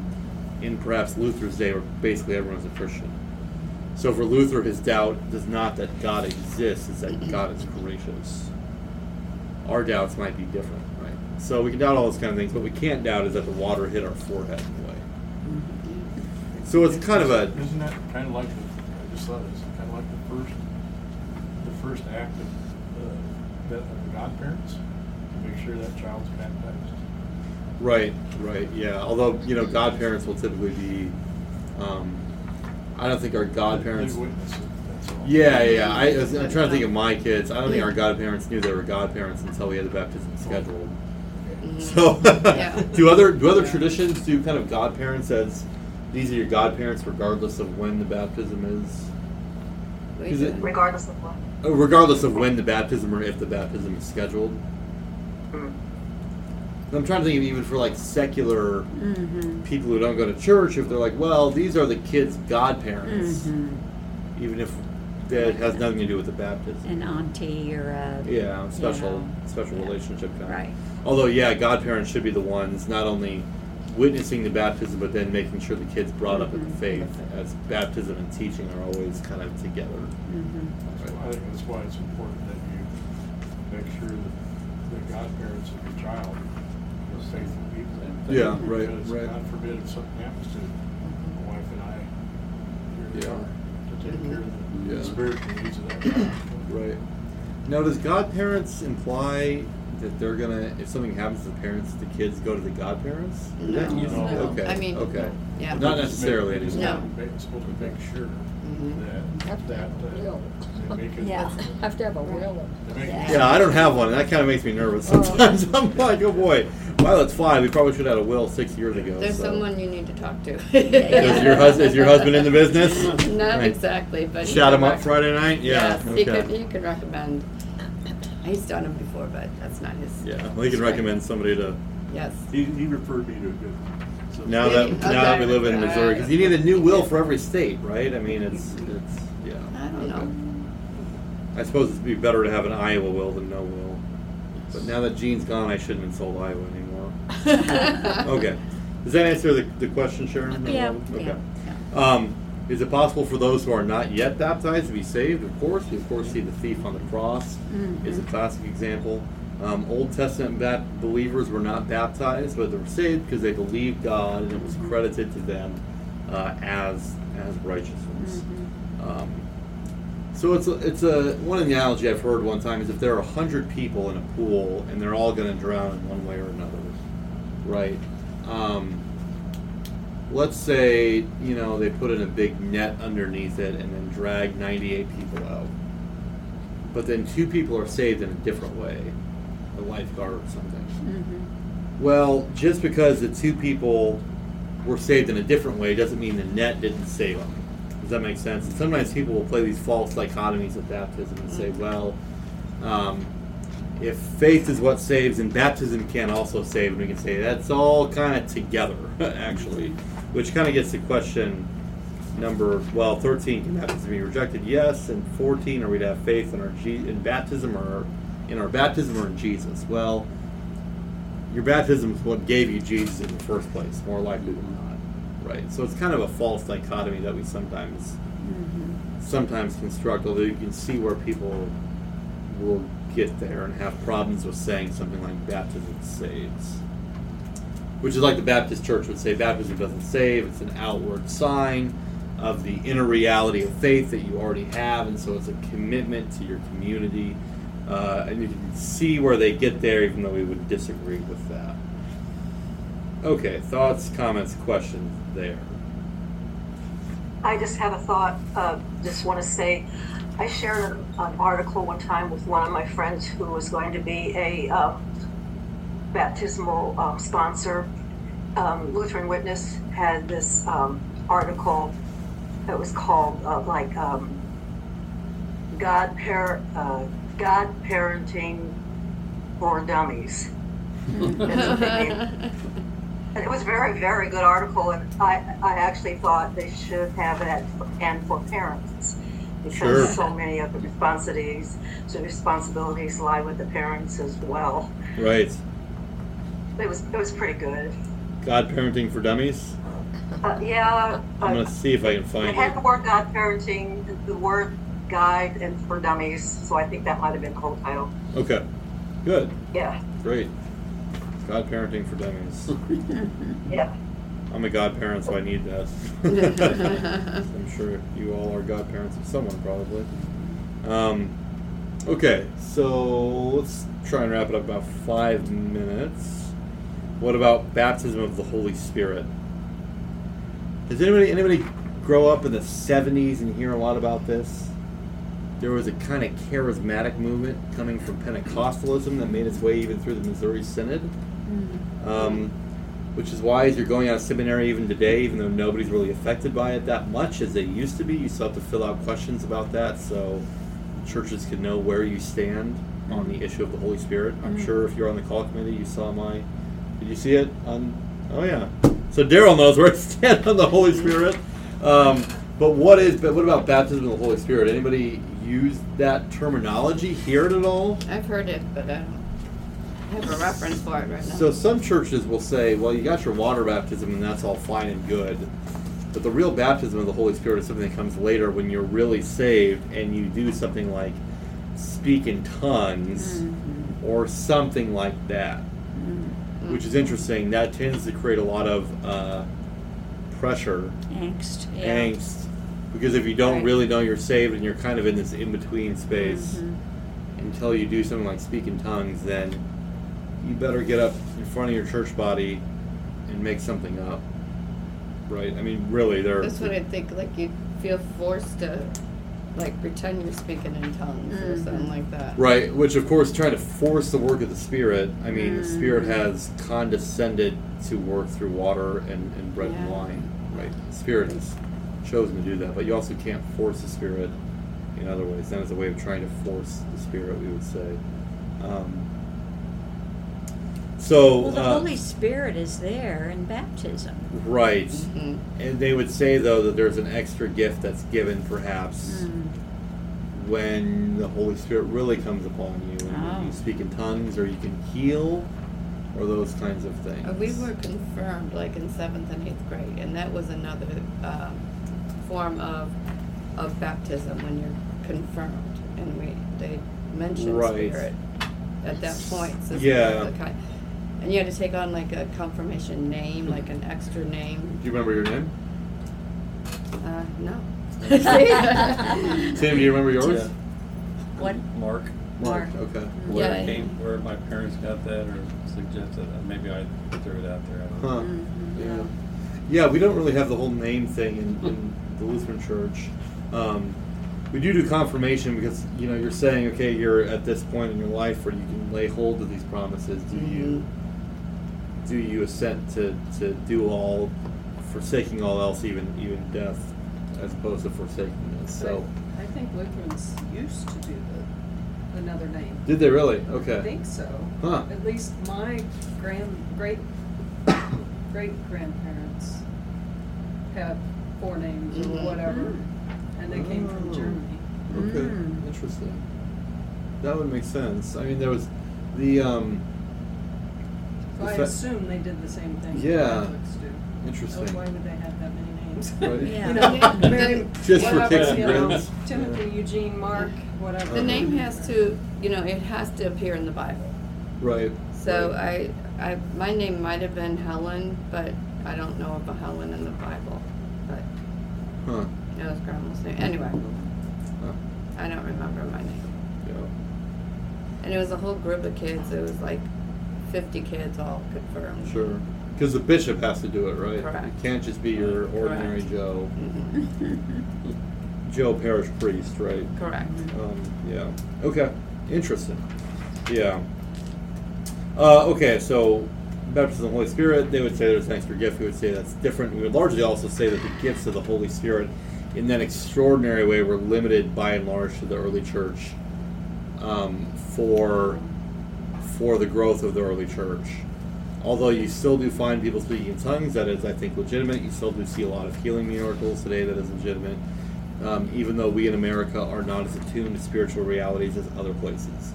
in perhaps Luther's day, where basically everyone's a Christian. So for Luther, his doubt is not that God exists, it's that God is gracious. Our doubts might be different, right? So we can doubt all those kind of things, but we can't doubt is that the water hit our forehead. So it's kind of a... Isn't that kind of like the first act of the death of the godparents, to make sure that child's baptized? Right, yeah. Although, you know, godparents will typically be... I don't think our godparents... They witness it, that's all. Yeah. I'm trying to think of my kids. I don't think our godparents knew they were godparents until we had the baptism scheduled. So do other traditions do kind of godparents as... These are your godparents, regardless of when the baptism is. Regardless of what? Regardless of when the baptism or if the baptism is scheduled. Mm. I'm trying to think of even for like secular people who don't go to church, if they're like, well, these are the kids' godparents, even if that has nothing to do with the baptism. An auntie or a special relationship kind. Right. Although, godparents should be the ones not only witnessing the baptism, but then making sure the kids brought up in the faith, as baptism and teaching are always kind of together. I think that's why it's important that you make sure that the godparents of your child are faithful people. Yeah, right. Because God forbid if something happens to my wife and I, here we are to take care of the spiritual needs of that child. Right. Now, does godparents imply that they're gonna, if something happens to the parents, the kids go to the godparents? No. I mean, yeah. Not necessarily anymore. They're supposed to make sure that they make it. Yeah, have to have a will. Yeah, I don't have one, and that kind of makes me nervous sometimes. I'm like, oh boy, well, that's fine. We probably should have had a will 6 years ago. There's someone you need to talk to. Is your husband in the business? Not exactly, but shout him up Friday night. Yeah, you could recommend. He's done them before, but that's not his. Yeah, well, he can recommend somebody to. Yes. He referred me to a good. So now that we live in Missouri, because you need a new will for every state, right? I mean, it's yeah. I don't know. I suppose it'd be better to have an Iowa will than no will. But now that Gene's gone, I shouldn't insult Iowa anymore. Okay. Does that answer the question, Sharon? Yeah. Okay. Yeah. Is it possible for those who are not yet baptized to be saved? Of course. We, of course, see the thief on the cross is a classic example. Old Testament believers were not baptized, but they were saved because they believed God, and it was credited to them as righteousness. So it's one analogy I've heard one time is if there are 100 people in a pool and they're all going to drown in one way or another, right? Let's say, they put in a big net underneath it and then drag 98 people out. But then 2 people are saved in a different way, a lifeguard or something. Well, just because the 2 people were saved in a different way doesn't mean the net didn't save them. Does that make sense? And sometimes people will play these false dichotomies of baptism and say, well, if faith is what saves, and baptism can also save, and we can say that's all kind of together, actually, which kind of gets to question number 13: can baptism be rejected? Yes. And 14: are we to have faith in baptism or in Jesus? Well, your baptism is what gave you Jesus in the first place, more likely than not, right? So it's kind of a false dichotomy that we sometimes construct. Although you can see where people will get there and have problems with saying something like baptism saves, which is like the Baptist church would say baptism doesn't save, it's an outward sign of the inner reality of faith that you already have, and so it's a commitment to your community, and you can see where they get there, even though we would disagree with that. Okay, thoughts, comments, questions there? I just have a thought, just want to say I shared an article one time with one of my friends who was going to be a baptismal sponsor. Lutheran Witness had this article that was called God Parenting for Dummies. That's what they named. And it was a very, very good article, and I actually thought they should have it and for parents. Because so many of the responsibilities lie with the parents as well. Right. It was pretty good. God Parenting for Dummies? Yeah. I'm going to see if I can find it. It had the word God Parenting, the word guide, and for dummies, so I think that might have been the whole title. Okay. Good. Yeah. Great. God Parenting for Dummies. Yeah. I'm a godparent, so I need that. I'm sure you all are godparents of someone, probably. Okay, so let's try and wrap it up about 5 minutes. What about baptism of the Holy Spirit? Does anybody grow up in the 70s and hear a lot about this? There was a kind of charismatic movement coming from Pentecostalism that made its way even through the Missouri Synod. Which is why as you're going out of seminary even today, even though nobody's really affected by it that much as they used to be, you still have to fill out questions about that so churches can know where you stand on the issue of the Holy Spirit. I'm sure if you're on the call committee, you saw did you see it? Oh yeah. So Daryl knows where to stand on the Holy Spirit. But what about baptism of the Holy Spirit? Anybody use that terminology, hear it at all? I've heard it, but I don't have a reference for it right now. So some churches will say, well, you got your water baptism and that's all fine and good, but the real baptism of the Holy Spirit is something that comes later when you're really saved and you do something like speak in tongues or something like that, which is interesting. That tends to create a lot of pressure. Angst. Because if you don't really know you're saved and you're kind of in this in-between space until you do something like speak in tongues, then you better get up in front of your church body and make something up, right? I mean, really, they're... That's what I think, like, you feel forced to, like, pretend you're speaking in tongues or something like that. Right, which, of course, trying to force the work of the Spirit, I mean, the Spirit has condescended to work through water and bread and wine, right? The Spirit has chosen to do that, but you also can't force the Spirit in other ways. That is a way of trying to force the Spirit, we would say. Well, the Holy Spirit is there in baptism. Right. Mm-hmm. And they would say, though, that there's an extra gift that's given, perhaps, when the Holy Spirit really comes upon you. And you speak in tongues, or you can heal, or those kinds of things. We were confirmed, like, in 7th and 8th grade, and that was another form of baptism, when you're confirmed. And they mentioned Spirit at that point. So and you had to take on, like, a confirmation name, like an extra name. Do you remember your name? No. Tim, do you remember yours? Yeah. What? Mark. Okay. Where my parents got that or suggested that. Maybe I threw it out there. I don't know. Yeah, we don't really have the whole name thing in the Lutheran Church. We do confirmation because, you know, you're saying, okay, you're at this point in your life where you can lay hold of these promises. Do you assent to do all, forsaking all else, even death, as opposed to forsaking this? So I think Lutherans used to do another name. Did they really? Okay. I think so. Huh. At least my great grandparents had 4 names or whatever. And they came from Germany. Okay, interesting. That would make sense. I mean, there was the... I assume they did the same thing. Yeah. Do. Interesting. So why would they have that many names? Right. Yeah. You know, Mary, just whatever, for kicks and grins. Timothy, Eugene, Mark, whatever. The name has to, you know, it has to appear in the Bible. Right. So I my name might have been Helen, but I don't know of a Helen in the Bible. But. Huh. That was grandma's name. Anyway, I don't remember my name. Yeah. And it was a whole group of kids. It was like 50 kids all confirmed. Sure. Because the bishop has to do it, right? Correct. It can't just be your ordinary Joe. Mm-hmm. Joe parish priest, right? Correct. Yeah. Okay. Interesting. Yeah. Okay, so... baptism of the Holy Spirit, they would say there's an extra gift. We would say that's different. We would largely also say that the gifts of the Holy Spirit in that extraordinary way were limited by and large to the early church for the growth of the early church. Although you still do find people speaking in tongues, that is, I think, legitimate. You still do see a lot of healing miracles today that is legitimate, even though we in America are not as attuned to spiritual realities as other places.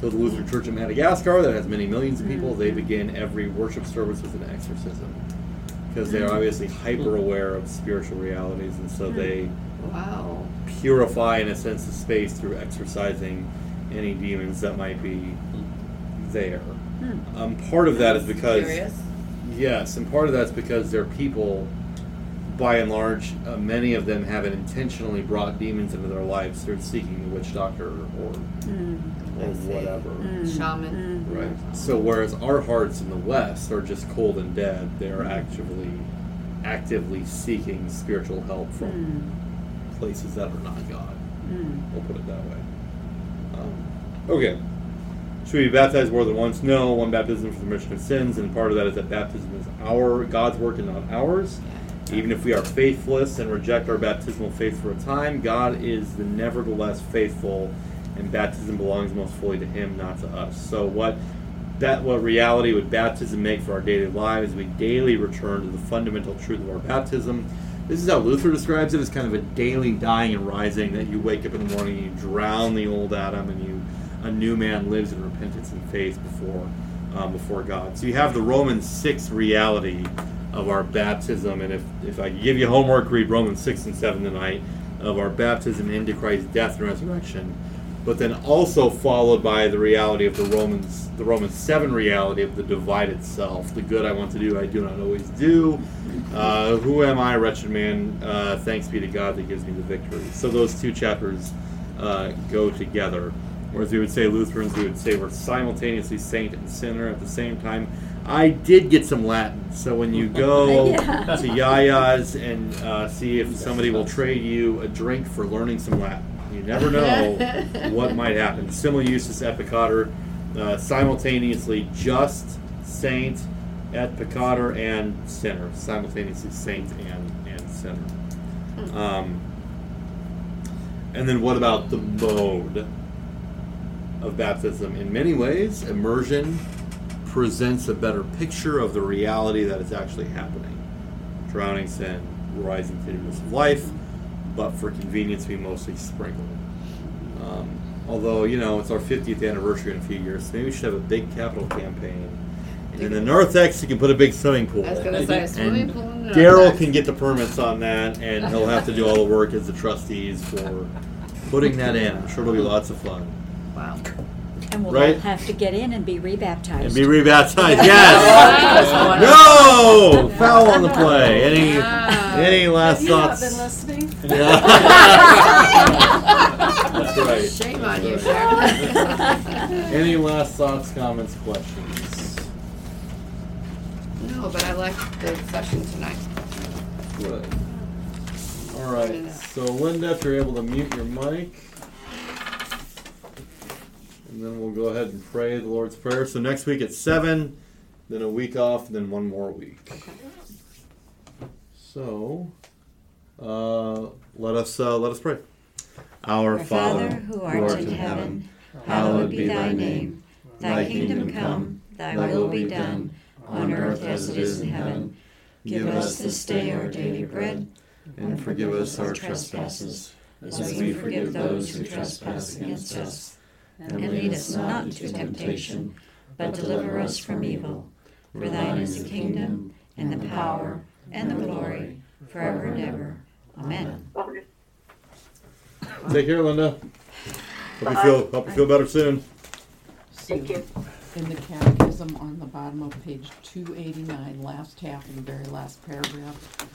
So the Lutheran Church in Madagascar, that has many millions of people, they begin every worship service with an exorcism because they are obviously hyper aware of spiritual realities, and so they purify, in a sense, the space through exorcising any demons that might be there. Part of that is because and part of that is because their people, by and large, many of them haven't intentionally brought demons into their lives through seeking the witch doctor or whatever. Shaman. Right. So whereas our hearts in the West are just cold and dead, they're actively seeking spiritual help from places that are not God. We'll put it that way. Okay. Should we be baptized more than once? No. One baptism for the remission of sins, and part of that is that baptism is God's work and not ours. Even if we are faithless and reject our baptismal faith for a time, God is the nevertheless faithful, and baptism belongs most fully to Him, not to us. So what reality would baptism make for our daily lives? We daily return to the fundamental truth of our baptism. This is how Luther describes it, as kind of a daily dying and rising, that you wake up in the morning, you drown the old Adam, and a new man lives in repentance and faith before God. So you have the Romans 6 reality of our baptism, and if I give you homework, read Romans 6 and 7 tonight, of our baptism into Christ's death and resurrection, but then also followed by the reality of the Romans 7 reality of the divided self. The good I want to do, I do not always do. Who am I, wretched man? Thanks be to God that gives me the victory. So those two chapters go together. Whereas we would say Lutherans, we would say we're simultaneously saint and sinner at the same time. I did get some Latin, so when you go to Yaya's and see if somebody will trade you a drink for learning some Latin, you never know what might happen. Simul iustus et peccator, simultaneously just saint et peccator and sinner, simultaneously saint and sinner. And then what about the mode of baptism? In many ways, immersion presents a better picture of the reality that is actually happening. Drowning sin, rising to newness of life, but for convenience we mostly sprinkle it. Although, you know, it's our 50th anniversary in a few years, so maybe we should have a big capital campaign. And in the Narthex, you can put a big swimming pool. I was going to say a swimming pool. Daryl can get the permits on that, and he'll have to do all the work as the trustees for putting that in. I'm sure it'll be lots of fun. Wow. And we'll all have to get in and be rebaptized. And be rebaptized, yes! No! Foul on the play. Any last thoughts? Have you not been listening? That's right. Shame on you, Sharon. Any last thoughts, comments, questions? No, but I liked the session tonight. Good. All right. So, Linda, if you're able to mute your mic, and then we'll go ahead and pray the Lord's Prayer. So next week at 7, then a week off, then one more week. Okay. So, let us pray. Our Father, who art in heaven, hallowed be thy name. Thy kingdom come. Thy will be done. On earth as it is in heaven. Give us this day our daily bread, and forgive us our trespasses, as we forgive those who trespass against us. And lead us not into temptation, but deliver us from evil. For thine is the kingdom, and the power, and the glory, forever and ever. Amen. Take care, Linda. Hope you feel better soon. Thank you. In the Catechism, on the bottom of page 289, last half of the very last paragraph,